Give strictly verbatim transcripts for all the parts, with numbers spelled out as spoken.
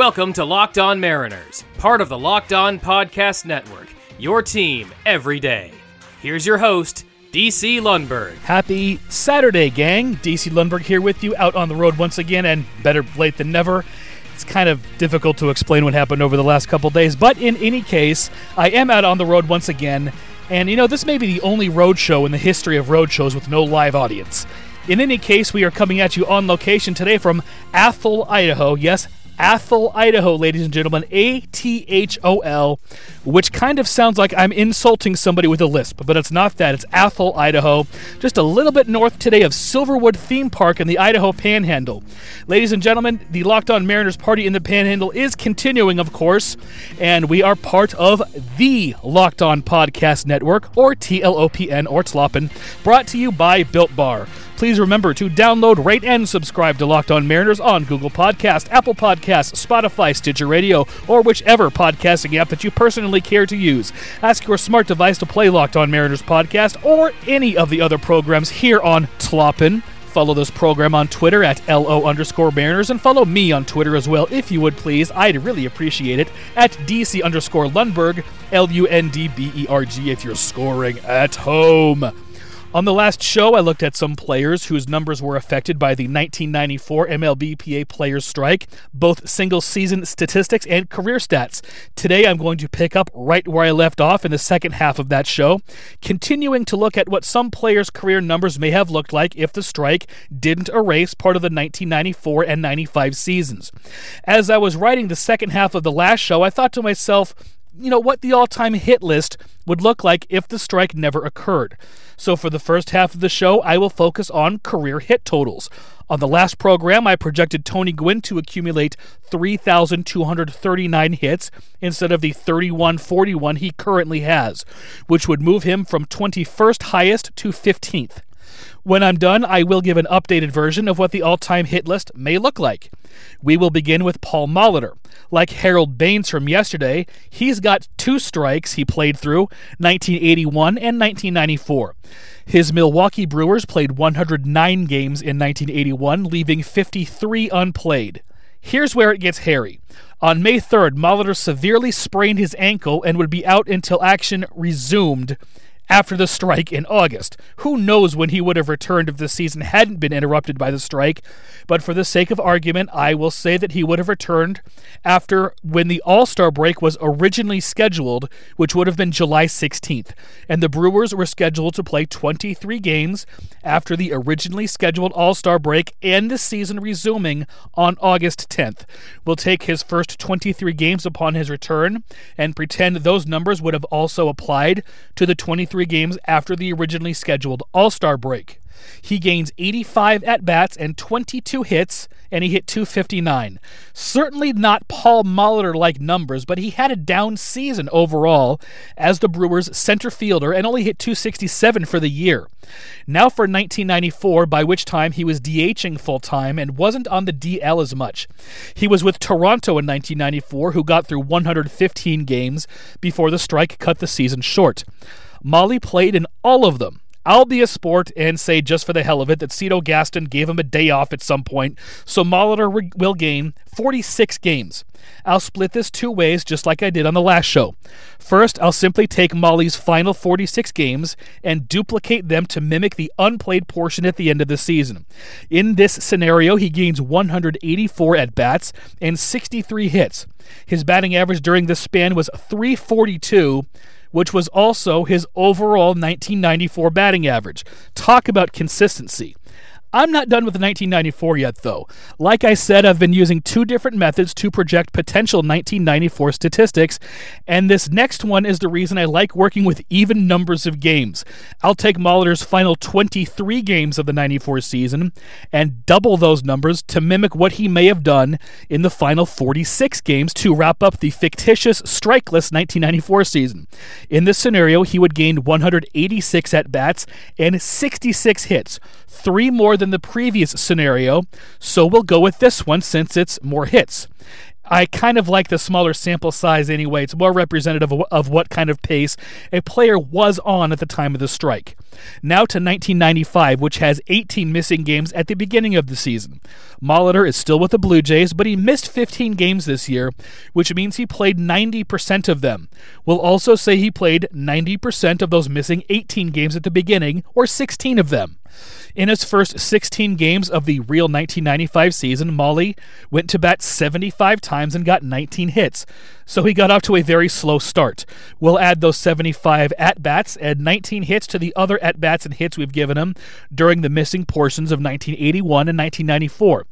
Welcome to Locked On Mariners, part of the Locked On Podcast Network, your team every day. Here's your host, D C Lundberg. Happy Saturday, gang. D C Lundberg here with you, out on the road once again, and better late than never. It's kind of difficult to explain what happened over the last couple days, but in any case, I am out on the road once again, and you know, this may be the only road show in the history of road shows with no live audience. In any case, we are coming at you on location today from Athol, Idaho. Yes, Athol, Idaho, ladies and gentlemen, A T H O L, which kind of sounds like I'm insulting somebody with a lisp, but it's not that. It's Athol, Idaho, just a little bit north today of Silverwood Theme Park in the Idaho Panhandle. Ladies and gentlemen, the Locked On Mariners party in the Panhandle is continuing, of course, and we are part of the Locked On Podcast Network, or T L O P N, or T L O P N, brought to you by Built Bar. Please remember to download, rate, and subscribe to Locked On Mariners on Google Podcasts, Apple Podcasts, Spotify, Stitcher Radio, or whichever podcasting app that you personally care to use. Ask your smart device to play Locked On Mariners podcast or any of the other programs here on T L O P N. Follow this program on Twitter at L O underscore Mariners, and follow me on Twitter as well, if you would please. I'd really appreciate it, at D C underscore Lundberg, L U N D B E R G, if you're scoring at home. On the last show, I looked at some players whose numbers were affected by the nineteen ninety-four M L B P A players' strike, both single-season statistics and career stats. Today, I'm going to pick up right where I left off in the second half of that show, continuing to look at what some players' career numbers may have looked like if the strike didn't erase part of the nineteen ninety-four and ninety-five seasons. As I was writing the second half of the last show, I thought to myself, you know, what the all-time hit list would look like if the strike never occurred. So for the first half of the show, I will focus on career hit totals. On the last program, I projected Tony Gwynn to accumulate three thousand two hundred thirty-nine hits instead of the three thousand one hundred forty-one he currently has, which would move him from twenty-first highest to fifteenth. When I'm done, I will give an updated version of what the all-time hit list may look like. We will begin with Paul Molitor. Like Harold Baines from yesterday, he's got two strikes he played through, nineteen eighty-one and nineteen ninety-four. His Milwaukee Brewers played one hundred nine games in nineteen eighty-one, leaving fifty-three unplayed. Here's where it gets hairy. On May third, Molitor severely sprained his ankle and would be out until action resumed after the strike in August. Who knows when he would have returned if the season hadn't been interrupted by the strike, but for the sake of argument, I will say that he would have returned after when the All-Star break was originally scheduled, which would have been July sixteenth, and the Brewers were scheduled to play twenty-three games after the originally scheduled All-Star break and the season resuming on August tenth. We'll take his first twenty-three games upon his return and pretend those numbers would have also applied to the twenty-three games after the originally scheduled All-Star break. He gains eighty-five at-bats and twenty-two hits, and he hit two fifty-nine. Certainly not Paul Molitor-like numbers, but he had a down season overall as the Brewers' center fielder and only hit two sixty-seven for the year. Now for nineteen ninety-four, by which time he was DHing full-time and wasn't on the D L as much. He was with Toronto in nineteen ninety-four, who got through one hundred fifteen games before the strike cut the season short. Molly played in all of them. I'll be a sport and say, just for the hell of it, that Cito Gaston gave him a day off at some point, so Molitor re- will gain forty-six games. I'll split this two ways, just like I did on the last show. First, I'll simply take Molly's final forty-six games and duplicate them to mimic the unplayed portion at the end of the season. In this scenario, he gains one hundred eighty-four at-bats and sixty-three hits. His batting average during this span was three forty-two, which was also his overall nineteen ninety-four batting average. Talk about consistency. I'm not done with nineteen ninety-four yet, though. Like I said, I've been using two different methods to project potential nineteen ninety-four statistics, and this next one is the reason I like working with even numbers of games. I'll take Molitor's final twenty-three games of the ninety-four season and double those numbers to mimic what he may have done in the final forty-six games to wrap up the fictitious strikeless nineteen ninety-four season. In this scenario, he would gain one hundred eighty-six at-bats and sixty-six hits, three more than the previous scenario, so we'll go with this one since it's more hits. I kind of like the smaller sample size anyway. It's more representative of, of what kind of pace a player was on at the time of the strike. Now to nineteen ninety-five, which has eighteen missing games at the beginning of the season. Molitor is still with the Blue Jays, but he missed fifteen games this year, which means he played ninety percent of them. We'll also say he played ninety percent of those missing eighteen games at the beginning, or sixteen of them. In his first sixteen games of the real nineteen ninety-five season, Molly went to bat seventy-five times and got nineteen hits, so he got off to a very slow start. We'll add those seventy-five at-bats and nineteen hits to the other at-bats and hits we've given him during the missing portions of nineteen eighty-one and nineteen ninety-four,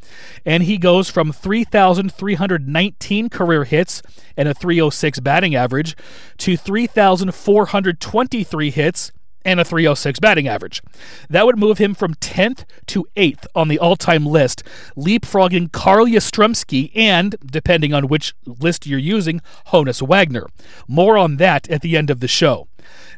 and he goes from three thousand three hundred nineteen career hits and a three oh six batting average to three thousand four hundred twenty-three hits and a three oh six batting average. That would move him from tenth to eighth on the all-time list, leapfrogging Karl Yastrzemski and, depending on which list you're using, Honus Wagner. More on that at the end of the show.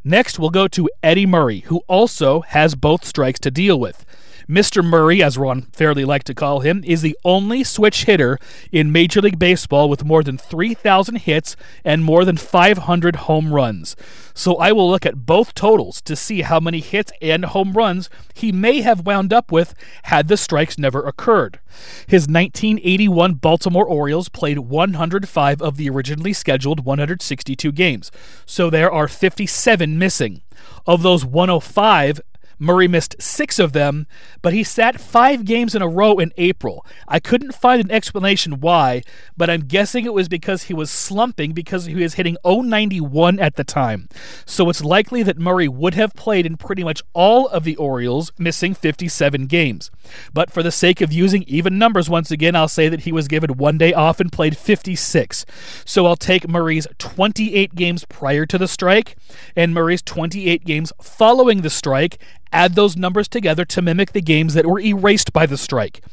Next, we'll go to Eddie Murray, who also has both strikes to deal with. Mister Murray, as Ron Fairly liked to call him, is the only switch hitter in Major League Baseball with more than three thousand hits and more than five hundred home runs. So I will look at both totals to see how many hits and home runs he may have wound up with had the strikes never occurred. His nineteen eighty-one Baltimore Orioles played one hundred five of the originally scheduled one hundred sixty-two games, so there are fifty-seven missing. Of those one hundred five, Murray missed six of them, but he sat five games in a row in April. I couldn't find an explanation why, but I'm guessing it was because he was slumping because he was hitting oh ninety-one at the time. So it's likely that Murray would have played in pretty much all of the Orioles, missing fifty-seven games. But for the sake of using even numbers once again, I'll say that he was given one day off and played fifty-six. So I'll take Murray's twenty-eight games prior to the strike and Murray's twenty-eight games following the strike. Add those numbers together to mimic the games that were erased by the strike.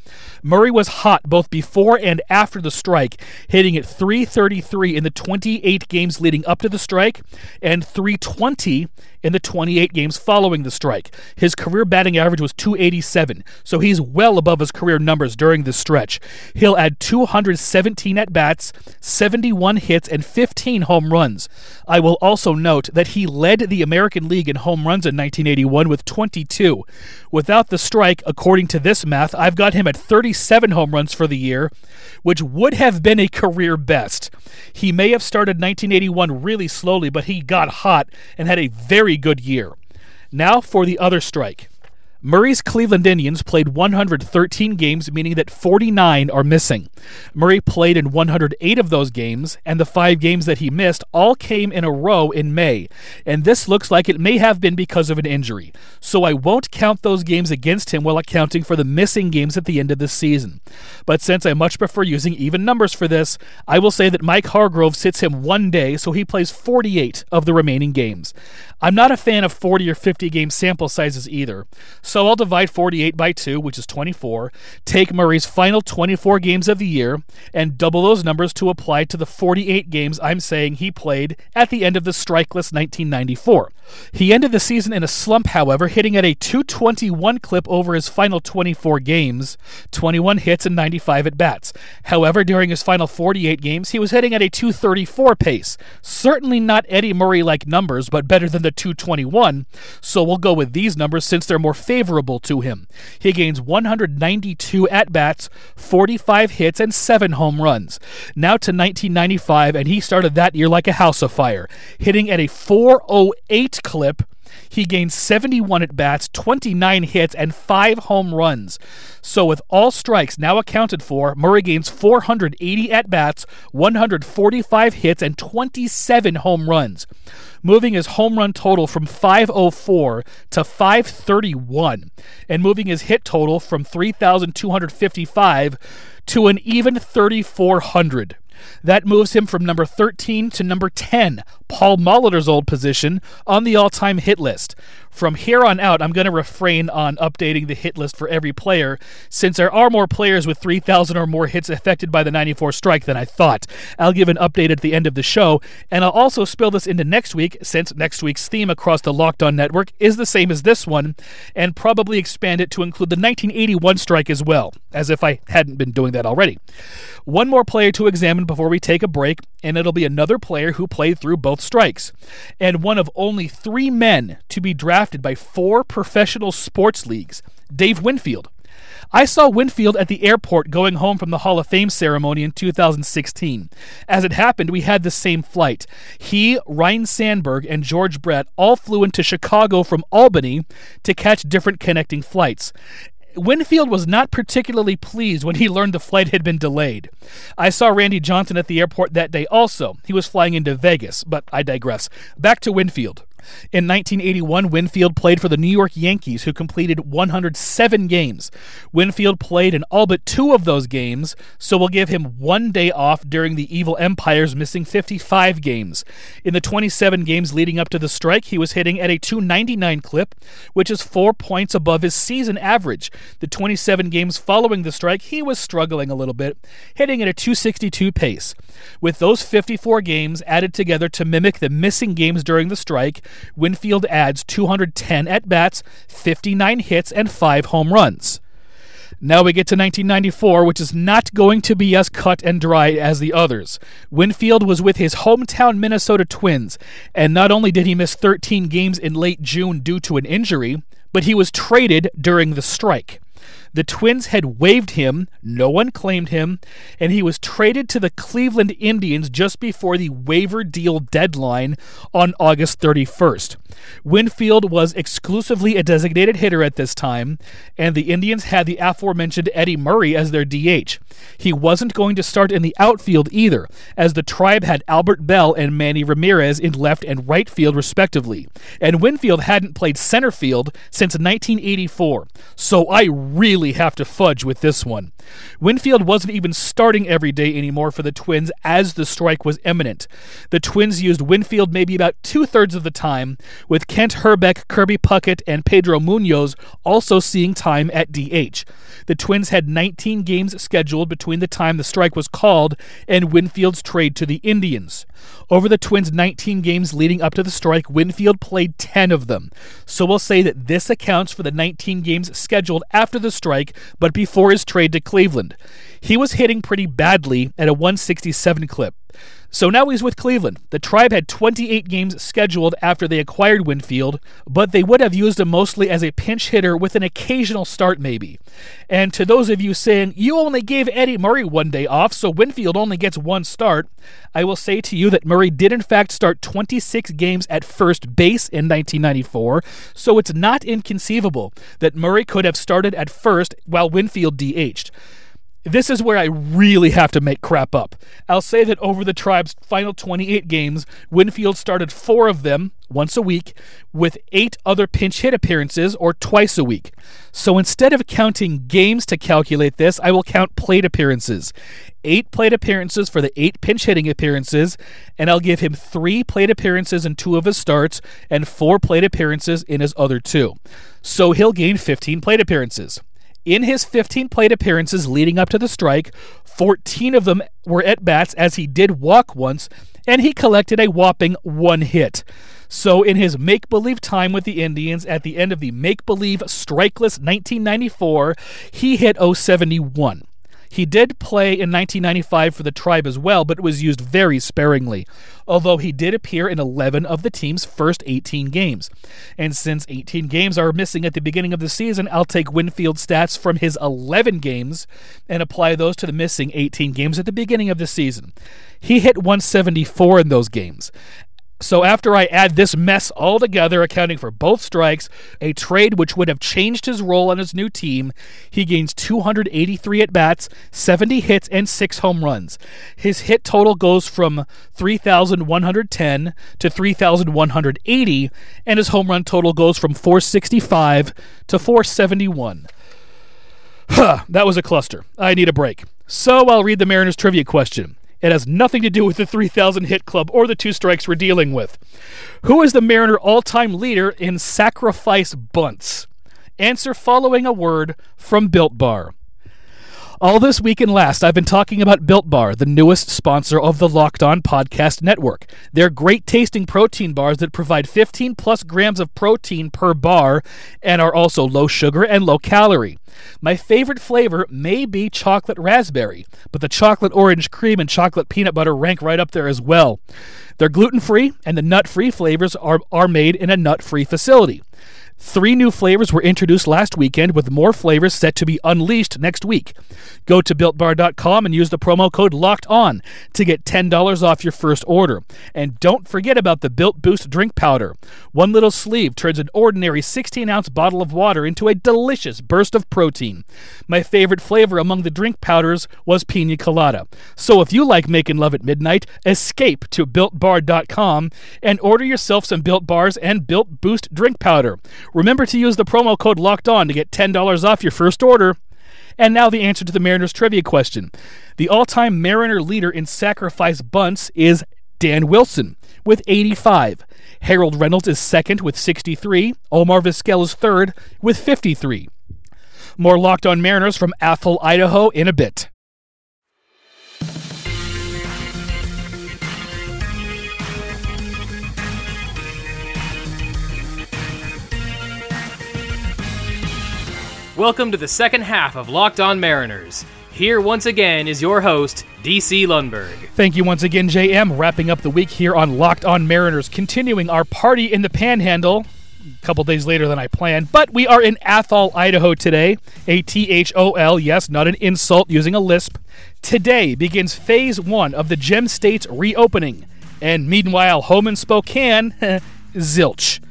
Murray was hot both before and after the strike, hitting at three thirty-three in the twenty-eight games leading up to the strike and three twenty in the twenty-eight games following the strike. His career batting average was two eighty-seven, so he's well above his career numbers during this stretch. He'll add two hundred seventeen at-bats, seventy-one hits, and fifteen home runs. I will also note that he led the American League in home runs in nineteen eighty-one with twenty-two. Without the strike, according to this math, I've got him at thirty-seven home runs for the year, which would have been a career best. He may have started nineteen eighty-one really slowly, but he got hot and had a very good year. Now for the other strike. Murray's Cleveland Indians played one hundred thirteen games, meaning that forty-nine are missing. Murray played in one hundred eight of those games, and the five games that he missed all came in a row in May, and this looks like it may have been because of an injury. So I won't count those games against him while accounting for the missing games at the end of this season. But since I much prefer using even numbers for this, I will say that Mike Hargrove sits him one day, so he plays forty-eight of the remaining games. I'm not a fan of forty or fifty game sample sizes either, so I'll divide forty-eight by two, which is twenty-four, take Murray's final twenty-four games of the year, and double those numbers to apply to the forty-eight games I'm saying he played at the end of the strikeless nineteen ninety-four. He ended the season in a slump, however, hitting at a two twenty-one clip over his final twenty-four games, twenty-one hits and ninety-five at-bats. However, during his final forty-eight games, he was hitting at a two thirty-four pace. Certainly not Eddie Murray-like numbers, but better than the two twenty-one, so we'll go with these numbers since they're more favorable. favorable to him. He gains one hundred ninety-two at-bats, forty-five hits, and seven home runs. Now to nineteen ninety-five, and he started that year like a house of fire, hitting at a four oh eight clip. He gained seventy-one at-bats, twenty-nine hits, and five home runs. So with all strikes now accounted for, Murray gains four hundred eighty at-bats, one hundred forty-five hits, and twenty-seven home runs, moving his home run total from five oh four to five thirty-one, and moving his hit total from three thousand two hundred fifty-five to an even thirty-four hundred. That moves him from number thirteen to number ten, Paul Molitor's old position, on the all-time hit list. From here on out, I'm going to refrain on updating the hit list for every player, since there are more players with three thousand or more hits affected by the ninety-four strike than I thought. I'll give an update at the end of the show, and I'll also spill this into next week, since next week's theme across the Locked On Network is the same as this one, and probably expand it to include the nineteen eighty-one strike as well, as if I hadn't been doing that already. One more player to examine before we take a break, and it'll be another player who played through both strikes, and one of only three men to be drafted by four professional sports leagues, Dave Winfield. I saw Winfield at the airport going home from the Hall of Fame ceremony in two thousand sixteen. As it happened, we had the same flight. He, Ryan Sandberg, and George Brett all flew into Chicago from Albany to catch different connecting flights. Winfield was not particularly pleased when he learned the flight had been delayed. I saw Randy Johnson at the airport that day also. He was flying into Vegas, but I digress. Back to Winfield. In nineteen eighty-one, Winfield played for the New York Yankees, who completed one hundred seven games. Winfield played in all but two of those games, so we'll give him one day off during the Evil Empire's missing fifty-five games. In the twenty-seven games leading up to the strike, he was hitting at a two ninety-nine clip, which is four points above his season average. The twenty-seven games following the strike, he was struggling a little bit, hitting at a two sixty-two pace. With those fifty-four games added together to mimic the missing games during the strike, Winfield adds two hundred ten at-bats, fifty-nine hits, and five home runs. Now we get to nineteen ninety-four, which is not going to be as cut and dry as the others. Winfield was with his hometown Minnesota Twins, and not only did he miss thirteen games in late June due to an injury, but he was traded during the strike. The Twins had waived him, no one claimed him, and he was traded to the Cleveland Indians just before the waiver deal deadline on August thirty-first. Winfield was exclusively a designated hitter at this time, and the Indians had the aforementioned Eddie Murray as their D H. He wasn't going to start in the outfield either, as the Tribe had Albert Bell and Manny Ramirez in left and right field respectively, and Winfield hadn't played center field since nineteen eighty-four, so I really have to fudge with this one. Winfield wasn't even starting every day anymore for the Twins as the strike was imminent. The Twins used Winfield maybe about two-thirds of the time, with Kent Herbeck, Kirby Puckett, and Pedro Munoz also seeing time at D H. The Twins had nineteen games scheduled between the time the strike was called and Winfield's trade to the Indians. Over the Twins' nineteen games leading up to the strike, Winfield played ten of them. So we'll say that this accounts for the nineteen games scheduled after the strike but before his trade to Cleveland. He was hitting pretty badly at a one sixty-seven clip. So now he's with Cleveland. The Tribe had twenty-eight games scheduled after they acquired Winfield, but they would have used him mostly as a pinch hitter with an occasional start maybe. And to those of you saying, you only gave Eddie Murray one day off, so Winfield only gets one start, I will say to you that Murray did in fact start twenty-six games at first base in nineteen ninety-four, so it's not inconceivable that Murray could have started at first while Winfield D H'd. This is where I really have to make crap up. I'll say that over the Tribe's final twenty-eight games, Winfield started four of them, once a week, with eight other pinch hit appearances, or twice a week. So instead of counting games to calculate this, I will count plate appearances. Eight plate appearances for the eight pinch hitting appearances, and I'll give him three plate appearances in two of his starts, and four plate appearances in his other two. So he'll gain fifteen plate appearances. In his fifteen plate appearances leading up to the strike, fourteen of them were at-bats as he did walk once, and he collected a whopping one hit. So in his make-believe time with the Indians at the end of the make-believe strikeless nineteen ninety-four, he hit oh seventy-one. He did play in nineteen ninety-five for the Tribe as well, but was used very sparingly, although he did appear in eleven of the team's first eighteen games. And since eighteen games are missing at the beginning of the season, I'll take Winfield's stats from his eleven games and apply those to the missing eighteen games at the beginning of the season. He hit one seventy-four in those games. So after I add this mess all together, accounting for both strikes, a trade which would have changed his role on his new team, he gains two hundred eighty-three at-bats, seventy hits, and six home runs. His hit total goes from three thousand one hundred ten to three thousand one hundred eighty, and his home run total goes from four sixty-five to four seventy-one. Huh, that was a cluster. I need a break. So I'll read the Mariners trivia question. It has nothing to do with the three thousand hit club or the two strikes we're dealing with. Who is the Mariner all-time leader in sacrifice bunts? Answer following a word from Built Bar. All this week and last, I've been talking about Built Bar, the newest sponsor of the Locked On Podcast Network. They're great-tasting protein bars that provide fifteen-plus grams of protein per bar and are also low sugar and low calorie. My favorite flavor may be chocolate raspberry, but the chocolate orange cream and chocolate peanut butter rank right up there as well. They're gluten-free, and the nut-free flavors are, are made in a nut-free facility. Three new flavors were introduced last weekend, with more flavors set to be unleashed next week. Go to built bar dot com and use the promo code LOCKEDON to get ten dollars off your first order. And don't forget about the Built Boost drink powder. One little sleeve turns an ordinary sixteen-ounce bottle of water into a delicious burst of protein. My favorite flavor among the drink powders was pina colada. So if you like making love at midnight, escape to built bar dot com and order yourself some Built Bars and Built Boost drink powder. Remember to use the promo code LOCKEDON to get ten dollars off your first order. And now the answer to the Mariners trivia question. The all-time Mariner leader in sacrifice bunts is Dan Wilson with eighty-five. Harold Reynolds is second with sixty-three. Omar Vizquel is third with fifty-three. More Locked On Mariners from Athol, Idaho in a bit. Welcome to the second half of Locked On Mariners. Here once again is your host, D C Lundberg. Thank you once again, J M. Wrapping up the week here on Locked On Mariners, continuing our party in the Panhandle. A couple days later than I planned, but we are in Athol, Idaho today. A T H O L, yes, not an insult using a lisp. Today begins phase one of the Gem State's reopening. And meanwhile, home in Spokane, zilch.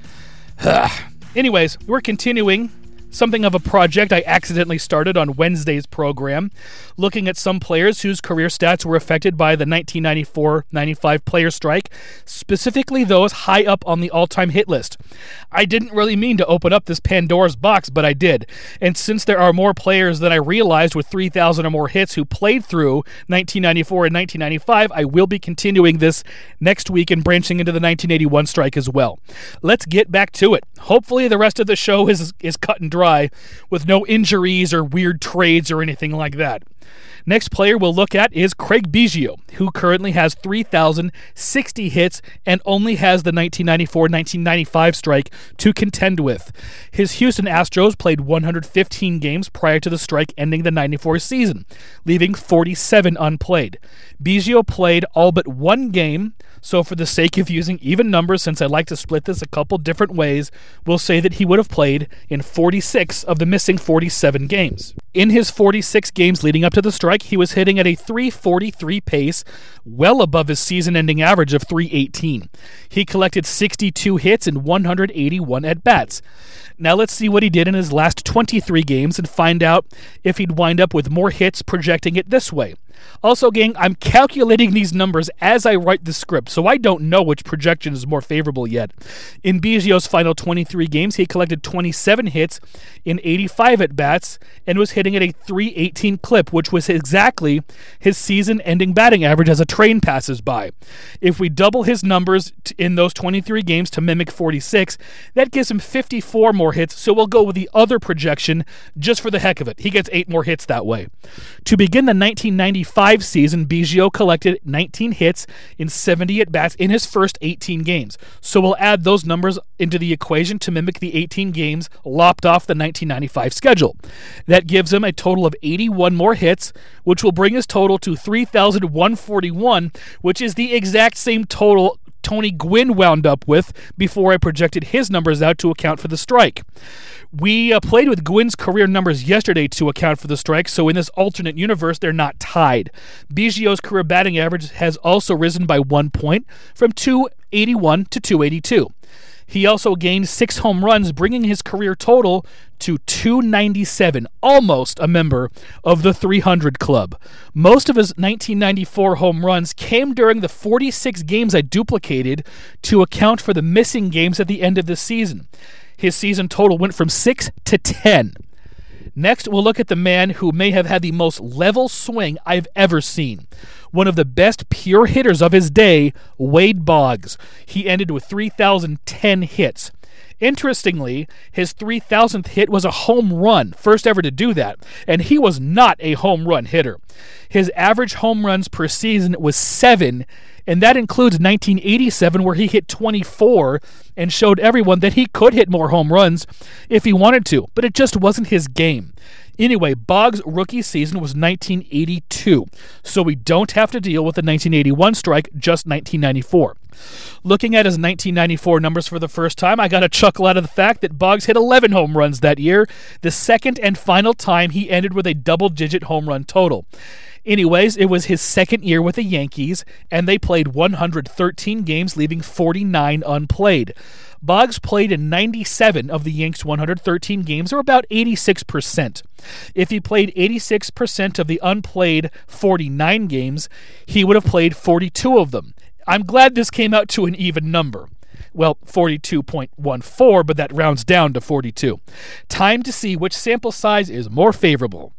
Anyways, we're continuing something of a project I accidentally started on Wednesday's program, looking at some players whose career stats were affected by the nineteen ninety-four ninety-five player strike, specifically those high up on the all-time hit list. I didn't really mean to open up this Pandora's box, but I did. And since there are more players than I realized with three thousand or more hits who played through nineteen ninety-four and nineteen ninety-five, I will be continuing this next week and branching into the nineteen eighty-one strike as well. Let's get back to it. Hopefully the rest of the show is, is cut and dry, with no injuries or weird trades or anything like that. Next player we'll look at is Craig Biggio, who currently has three thousand sixty hits and only has the nineteen ninety-four ninety-five strike to contend with. His Houston Astros played one hundred fifteen games prior to the strike ending the ninety-four season, leaving forty-seven unplayed. Biggio played all but one game, so for the sake of using even numbers, since I like to split this a couple different ways, we'll say that he would have played in forty-six of the missing forty-seven games. In his forty-six games leading up to the strike, he was hitting at a three forty-three pace, well above his season-ending average of three eighteen. He collected sixty-two hits and one hundred eighty-one at-bats. Now let's see what he did in his last twenty-three games and find out if he'd wind up with more hits, projecting it this way. Also, gang, I'm calculating these numbers as I write the script, so I don't know which projection is more favorable yet. In Biggio's final twenty-three games, he collected twenty-seven hits in eighty-five at-bats and was hitting at a three eighteen clip, which was exactly his season-ending batting average as a train passes by. If we double his numbers in those twenty-three games to mimic forty-six, that gives him fifty-four more hits, so we'll go with the other projection just for the heck of it. He gets eight more hits that way. To begin the nineteen ninety-five season, Biggio collected nineteen hits in seventy at-bats in his first eighteen games. So we'll add those numbers into the equation to mimic the eighteen games lopped off the nineteen ninety-five schedule. That gives him a total of eighty-one more hits, which will bring his total to three thousand one hundred forty-one, which is the exact same total Tony Gwynn wound up with before I projected his numbers out to account for the strike. We uh, played with Gwynn's career numbers yesterday to account for the strike, so in this alternate universe, they're not tied. Biggio's career batting average has also risen by one point, from two eighty-one to two eighty-two. He also gained six home runs, bringing his career total to two ninety-seven, almost a member of the three hundred club. Most of his nineteen ninety-four home runs came during the forty-six games I duplicated to account for the missing games at the end of the season. His season total went from six to ten. Next, we'll look at the man who may have had the most level swing I've ever seen. One of the best pure hitters of his day, Wade Boggs. He ended with three thousand ten hits. Interestingly, his three thousandth hit was a home run, first ever to do that, and he was not a home run hitter. His average home runs per season was seven, and that includes nineteen eighty-seven, where he hit twenty-four and showed everyone that he could hit more home runs if he wanted to, but it just wasn't his game. Anyway, Boggs' rookie season was nineteen eighty-two, so we don't have to deal with the nineteen eighty-one strike, just nineteen ninety-four. Looking at his nineteen ninety-four numbers for the first time, I got a chuckle out of the fact that Boggs hit eleven home runs that year, the second and final time he ended with a double-digit home run total. Anyways, it was his second year with the Yankees, and they played one hundred thirteen games, leaving forty-nine unplayed. Boggs played in ninety-seven of the Yanks' one hundred thirteen games, or about eighty-six percent. If he played eighty-six percent of the unplayed forty-nine games, he would have played forty-two of them. I'm glad this came out to an even number. Well, forty-two point one four, but that rounds down to forty-two. Time to see which sample size is more favorable.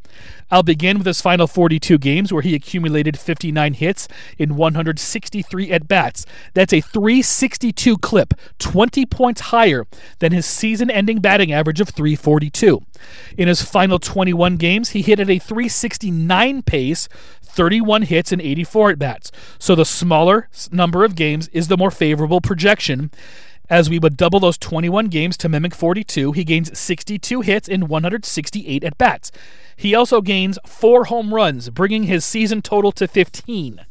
I'll begin with his final forty-two games, where he accumulated fifty-nine hits in one hundred sixty-three at-bats. That's a three sixty-two clip, twenty points higher than his season-ending batting average of three forty-two. In his final twenty-one games, he hit at a three sixty-nine pace, thirty-one hits and eighty-four at-bats. So the smaller number of games is the more favorable projection. As we would double those twenty-one games to mimic forty-two, he gains sixty-two hits in one hundred sixty-eight at-bats. He also gains four home runs, bringing his season total to fifteen.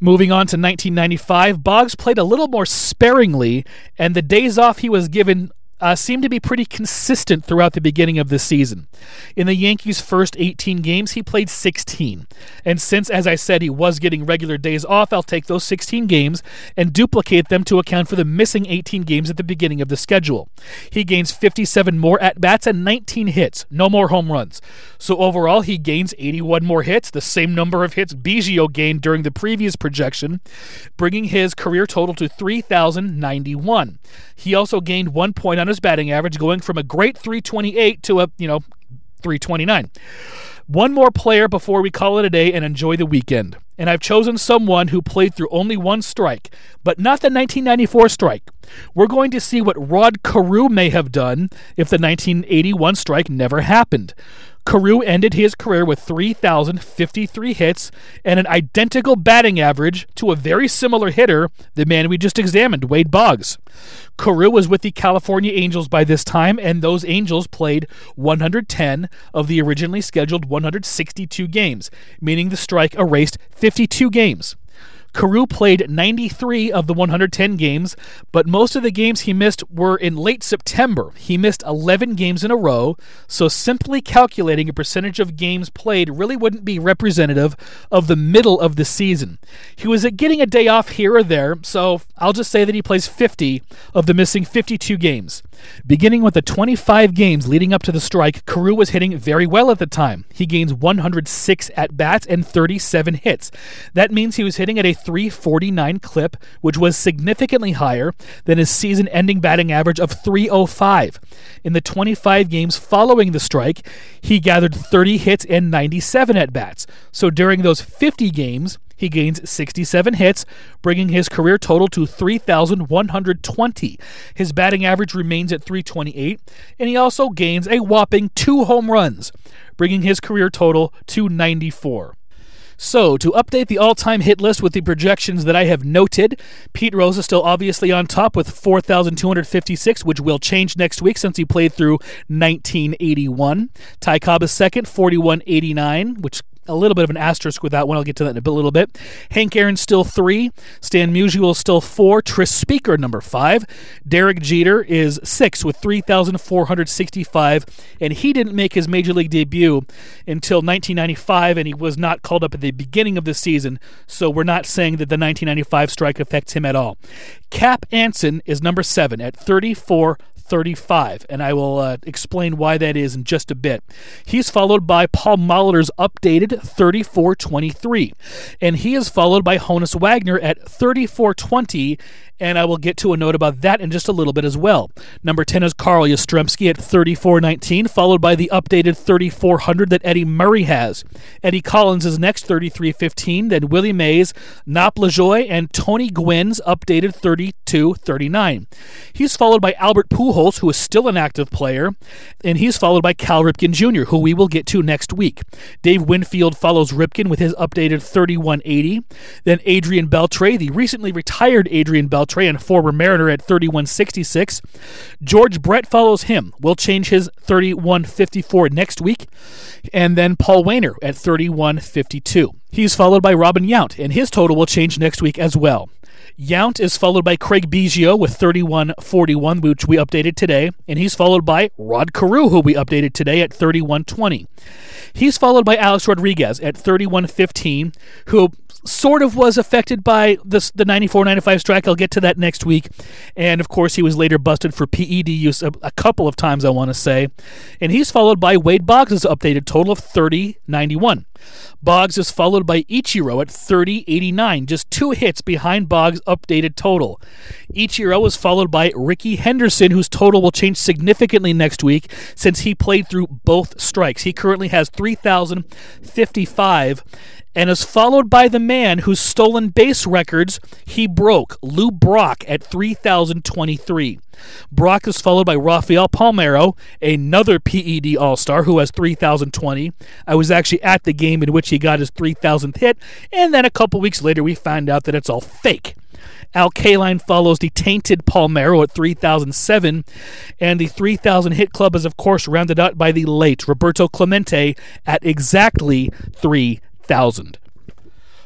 Moving on to nineteen ninety-five, Boggs played a little more sparingly, and the days off he was given Uh, seemed to be pretty consistent throughout the beginning of the season. In the Yankees' first eighteen games, he played sixteen. And since, as I said, he was getting regular days off, I'll take those sixteen games and duplicate them to account for the missing eighteen games at the beginning of the schedule. He gains fifty-seven more at-bats and nineteen hits, no more home runs. So overall, he gains eighty-one more hits, the same number of hits Biggio gained during the previous projection, bringing his career total to three thousand ninety-one. He also gained one point on his batting average, going from a great three twenty-eight to a, you know, three twenty-nine. One more player before we call it a day and enjoy the weekend. And I've chosen someone who played through only one strike, but not the nineteen ninety-four strike. We're going to see what Rod Carew may have done if the nineteen eighty-one strike never happened. Carew ended his career with three thousand fifty-three hits and an identical batting average to a very similar hitter, the man we just examined, Wade Boggs. Carew was with the California Angels by this time, and those Angels played one hundred ten of the originally scheduled one hundred sixty-two games, meaning the strike erased fifty-two games. Carew played ninety-three of the one hundred ten games, but most of the games he missed were in late September. He missed eleven games in a row, so simply calculating a percentage of games played really wouldn't be representative of the middle of the season. He was getting a day off here or there, so I'll just say that he plays fifty of the missing fifty-two games. Beginning with the twenty-five games leading up to the strike, Carew was hitting very well at the time. He gains one hundred six at-bats and thirty-seven hits. That means he was hitting at a three forty-nine clip, which was significantly higher than his season-ending batting average of three oh five. In the twenty-five games following the strike, he gathered thirty hits and ninety-seven at-bats. So during those fifty games, he gains sixty-seven hits, bringing his career total to three thousand one hundred twenty. His batting average remains at three twenty-eight, and he also gains a whopping two home runs, bringing his career total to ninety-four. So, to update the all-time hit list with the projections that I have noted, Pete Rose is still obviously on top with four thousand two hundred fifty-six, which will change next week since he played through nineteen eighty-one. Ty Cobb is second, forty-one eighty-nine, which a little bit of an asterisk with that one. I'll get to that in a little bit. Hank Aaron still three. Stan Musial still four. Tris Speaker number five. Derek Jeter is six with three thousand four hundred sixty-five, and he didn't make his major league debut until nineteen ninety-five, and he was not called up at the beginning of the season, so we're not saying that the nineteen ninety-five strike affects him at all. Cap Anson is number seven at thirty-four thirty-five, and I will uh, explain why that is in just a bit. He's followed by Paul Molitor's updated thirty-four twenty-three, and he is followed by Honus Wagner at thirty-four twenty, and I will get to a note about that in just a little bit as well. Number ten is Karl Yastrzemski at thirty-four nineteen, followed by the updated thirty-four hundred that Eddie Murray has. Eddie Collins is next, thirty-three fifteen, then Willie Mays, Nop LaJoie, and Tony Gwynn's updated thirty-two thirty-nine. He's followed by Albert Pujols, who is still an active player, and he's followed by Cal Ripken Junior, who we will get to next week. Dave Winfield follows Ripken with his updated thirty-one eighty. Then Adrian Beltre, the recently retired Adrian Beltre and former Mariner, at thirty-one sixty-six. George Brett follows him. We'll change his thirty-one fifty-four next week. And then Paul Waner at thirty-one fifty-two. He's followed by Robin Yount, and his total will change next week as well. Yount is followed by Craig Biggio with thirty-one forty-one, which we updated today, and he's followed by Rod Carew, who we updated today, at thirty-one twenty. He's followed by Alex Rodriguez at thirty-one fifteen, who sort of was affected by this, the ninety-four ninety-five strike. I'll get to that next week. And, of course, he was later busted for P E D use a, a couple of times, I want to say. And he's followed by Wade Boggs' updated total of thirty ninety-one. Boggs is followed by Ichiro at thirty eighty-nine, just two hits behind Boggs' updated total. Ichiro is followed by Ricky Henderson, whose total will change significantly next week since he played through both strikes. He currently has three thousand fifty-five and is followed by the man whose stolen base records he broke, Lou Brock, at three thousand twenty-three. Brock is followed by Rafael Palmeiro, another P E D All-Star, who has three thousand twenty. I was actually at the game in which he got his three thousandth hit, and then a couple weeks later we find out that it's all fake. Al Kaline follows the tainted Palmeiro at three thousand seven, and the three thousand hit club is, of course, rounded out by the late Roberto Clemente at exactly three thousand.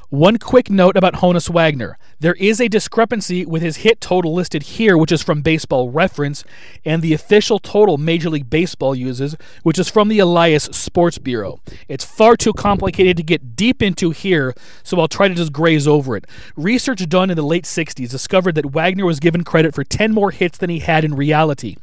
One quick note about Honus Wagner. There is a discrepancy with his hit total listed here, which is from Baseball Reference, and the official total Major League Baseball uses, which is from the Elias Sports Bureau. It's far too complicated to get deep into here, so I'll try to just graze over it. Research done in the late sixties discovered that Wagner was given credit for ten more hits than he had in reality.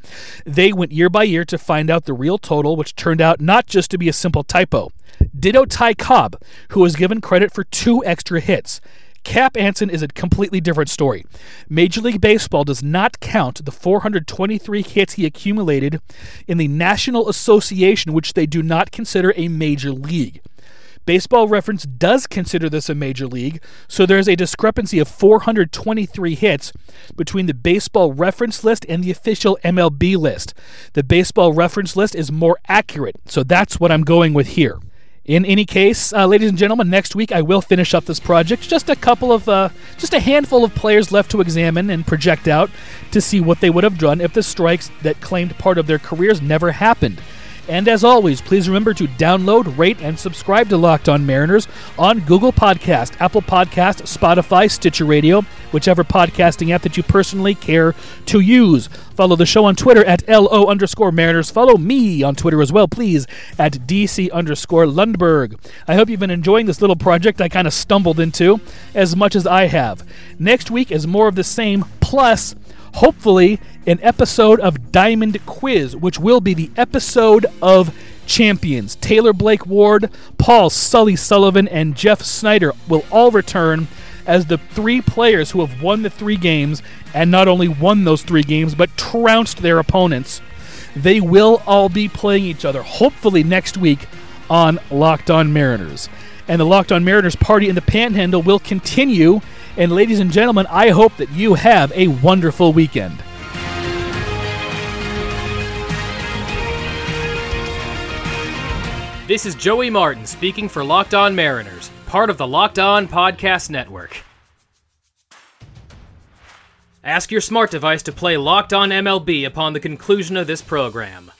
They went year by year to find out the real total, which turned out not just to be a simple typo. Ditto Ty Cobb, who was given credit for two extra hits. Cap Anson is a completely different story. Major League Baseball does not count the four hundred twenty-three hits he accumulated in the National Association, which they do not consider a major league. Baseball Reference does consider this a major league, so there is a discrepancy of four hundred twenty-three hits between the Baseball Reference list and the official M L B list. The Baseball Reference list is more accurate, so that's what I'm going with here. In any case, uh, ladies and gentlemen, next week I will finish up this project. Just a couple of, uh, just a handful of players left to examine and project out to see what they would have done if the strikes that claimed part of their careers never happened. And as always, please remember to download, rate, and subscribe to Locked On Mariners on Google Podcast, Apple Podcast, Spotify, Stitcher Radio, whichever podcasting app that you personally care to use. Follow the show on Twitter at L O underscore Mariners. Follow me on Twitter as well, please, at D C underscore Lundberg. I hope you've been enjoying this little project I kind of stumbled into as much as I have. Next week is more of the same, plus hopefully an episode of Diamond Quiz, which will be the episode of champions. Taylor Blake Ward, Paul Sully Sullivan, and Jeff Snyder will all return as the three players who have won the three games, and not only won those three games, but trounced their opponents. They will all be playing each other, hopefully next week, on Locked On Mariners. And the Locked On Mariners party in the Panhandle will continue. And ladies and gentlemen, I hope that you have a wonderful weekend. This is Joey Martin speaking for Locked On Mariners, part of the Locked On Podcast Network. Ask your smart device to play Locked On M L B upon the conclusion of this program.